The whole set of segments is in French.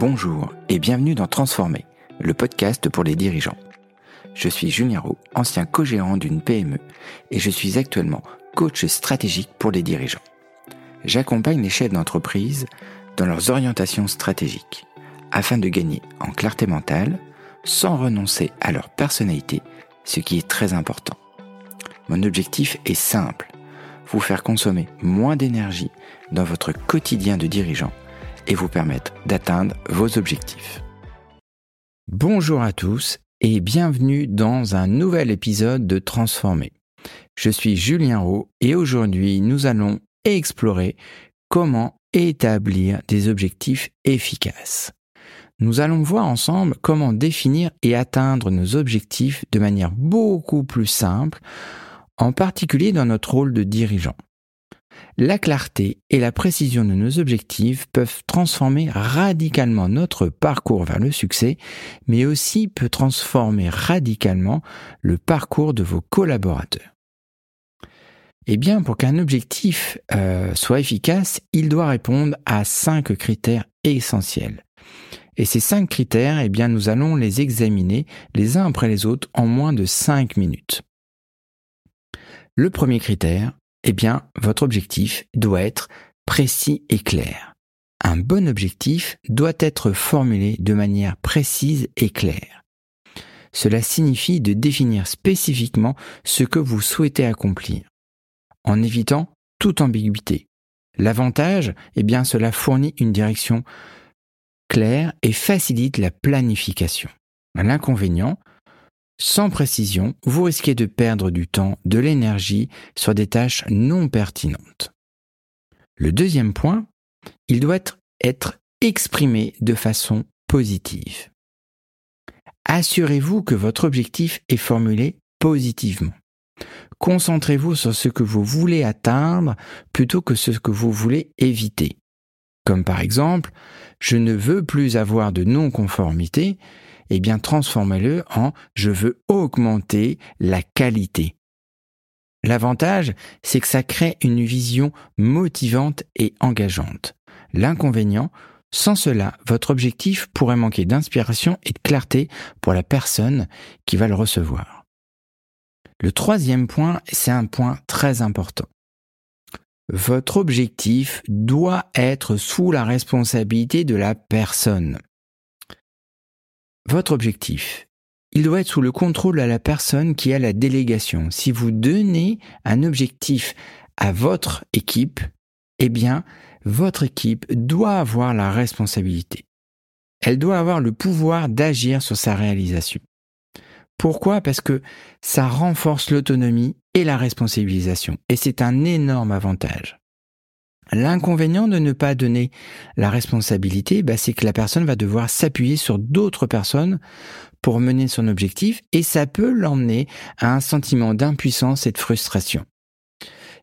Bonjour et bienvenue dans Transformer, le podcast pour les dirigeants. Je suis Julien Roux, ancien co-gérant d'une PME et je suis actuellement coach stratégique pour les dirigeants. J'accompagne les chefs d'entreprise dans leurs orientations stratégiques afin de gagner en clarté mentale sans renoncer à leur personnalité, ce qui est très important. Mon objectif est simple, vous faire consommer moins d'énergie dans votre quotidien de dirigeant et vous permettre d'atteindre vos objectifs. Bonjour à tous et bienvenue dans un nouvel épisode de Transformer. Je suis Julien Roux et aujourd'hui nous allons explorer comment établir des objectifs efficaces. Nous allons voir ensemble comment définir et atteindre nos objectifs de manière beaucoup plus simple, en particulier dans notre rôle de dirigeant. La clarté et la précision de nos objectifs peuvent transformer radicalement notre parcours vers le succès, mais aussi peut transformer radicalement le parcours de vos collaborateurs. Eh bien, pour qu'un objectif soit efficace, il doit répondre à 5 critères essentiels. Et ces 5 critères, eh bien, nous allons les examiner les uns après les autres en moins de 5 minutes. Le premier critère, eh bien, votre objectif doit être précis et clair. Un bon objectif doit être formulé de manière précise et claire. Cela signifie de définir spécifiquement ce que vous souhaitez accomplir, en évitant toute ambiguïté. L'avantage, eh bien, cela fournit une direction claire et facilite la planification. L'inconvénient, sans précision, vous risquez de perdre du temps, de l'énergie sur des tâches non pertinentes. Le deuxième point, il doit être exprimé de façon positive. Assurez-vous que votre objectif est formulé positivement. Concentrez-vous sur ce que vous voulez atteindre plutôt que ce que vous voulez éviter. Comme par exemple, je ne veux plus avoir de non-conformité, eh bien transformez-le en « je veux augmenter la qualité ». L'avantage, c'est que ça crée une vision motivante et engageante. L'inconvénient, sans cela, votre objectif pourrait manquer d'inspiration et de clarté pour la personne qui va le recevoir. Le troisième point, c'est un point très important. Votre objectif doit être sous la responsabilité de la personne. Votre objectif, il doit être sous le contrôle de la personne qui a la délégation. Si vous donnez un objectif à votre équipe, eh bien, votre équipe doit avoir la responsabilité. Elle doit avoir le pouvoir d'agir sur sa réalisation. Pourquoi ? Parce que ça renforce l'autonomie et la responsabilisation. Et c'est un énorme avantage. L'inconvénient de ne pas donner la responsabilité, c'est que la personne va devoir s'appuyer sur d'autres personnes pour mener son objectif et ça peut l'emmener à un sentiment d'impuissance et de frustration.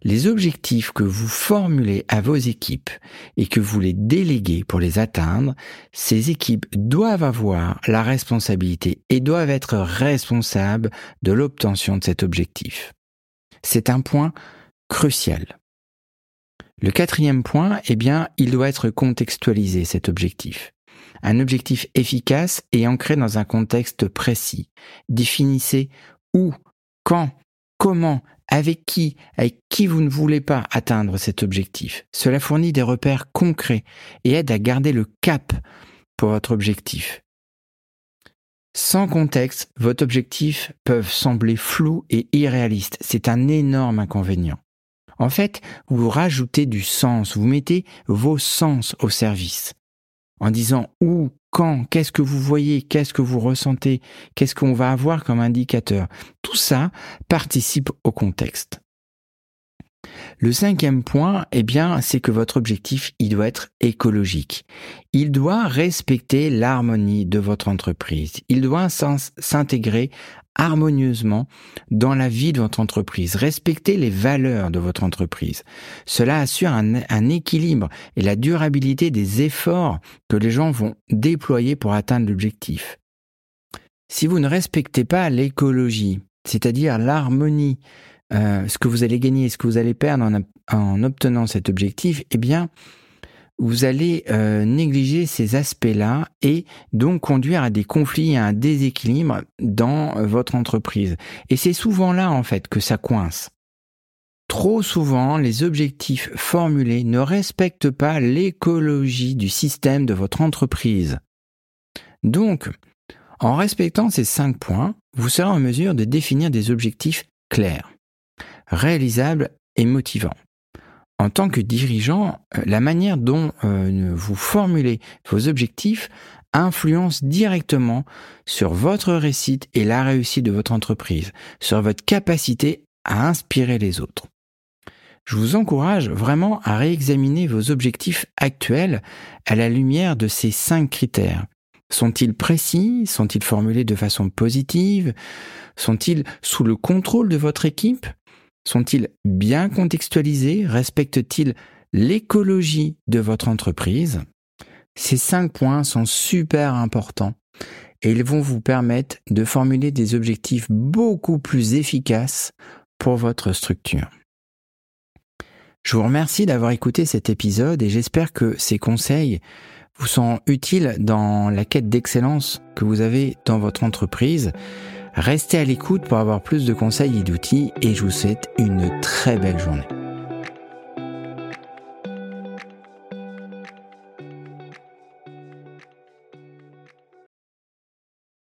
Les objectifs que vous formulez à vos équipes et que vous les déléguez pour les atteindre, ces équipes doivent avoir la responsabilité et doivent être responsables de l'obtention de cet objectif. C'est un point crucial. Le quatrième point, eh bien, il doit être contextualisé, cet objectif. Un objectif efficace et ancré dans un contexte précis. Définissez où, quand, comment, avec qui vous ne voulez pas atteindre cet objectif. Cela fournit des repères concrets et aide à garder le cap pour votre objectif. Sans contexte, votre objectif peut sembler flou et irréaliste. C'est un énorme inconvénient. En fait, vous rajoutez du sens, vous mettez vos sens au service. En disant où, quand, qu'est-ce que vous voyez, qu'est-ce que vous ressentez, qu'est-ce qu'on va avoir comme indicateur. Tout ça participe au contexte. Le cinquième point, eh bien, c'est que votre objectif, il doit être écologique. Il doit respecter l'harmonie de votre entreprise. Il doit s'intégrer harmonieusement dans la vie de votre entreprise. Respectez les valeurs de votre entreprise. Cela assure un équilibre et la durabilité des efforts que les gens vont déployer pour atteindre l'objectif. Si vous ne respectez pas l'écologie, c'est-à-dire l'harmonie, ce que vous allez gagner et ce que vous allez perdre en obtenant cet objectif, eh bien, vous allez négliger ces aspects-là et donc conduire à des conflits, à un déséquilibre dans votre entreprise. Et c'est souvent là, en fait, que ça coince. Trop souvent, les objectifs formulés ne respectent pas l'écologie du système de votre entreprise. Donc, en respectant ces 5 points, vous serez en mesure de définir des objectifs clairs, réalisables et motivants. En tant que dirigeant, la manière dont vous formulez vos objectifs influence directement sur votre réussite et la réussite de votre entreprise, sur votre capacité à inspirer les autres. Je vous encourage vraiment à réexaminer vos objectifs actuels à la lumière de ces 5 critères. Sont-ils précis? Sont-ils formulés de façon positive? Sont-ils sous le contrôle de votre équipe? Sont-ils bien contextualisés? Respectent-ils l'écologie de votre entreprise? Ces 5 points sont super importants et ils vont vous permettre de formuler des objectifs beaucoup plus efficaces pour votre structure. Je vous remercie d'avoir écouté cet épisode et j'espère que ces conseils vous sont utiles dans la quête d'excellence que vous avez dans votre entreprise. Restez à l'écoute pour avoir plus de conseils et d'outils et je vous souhaite une très belle journée.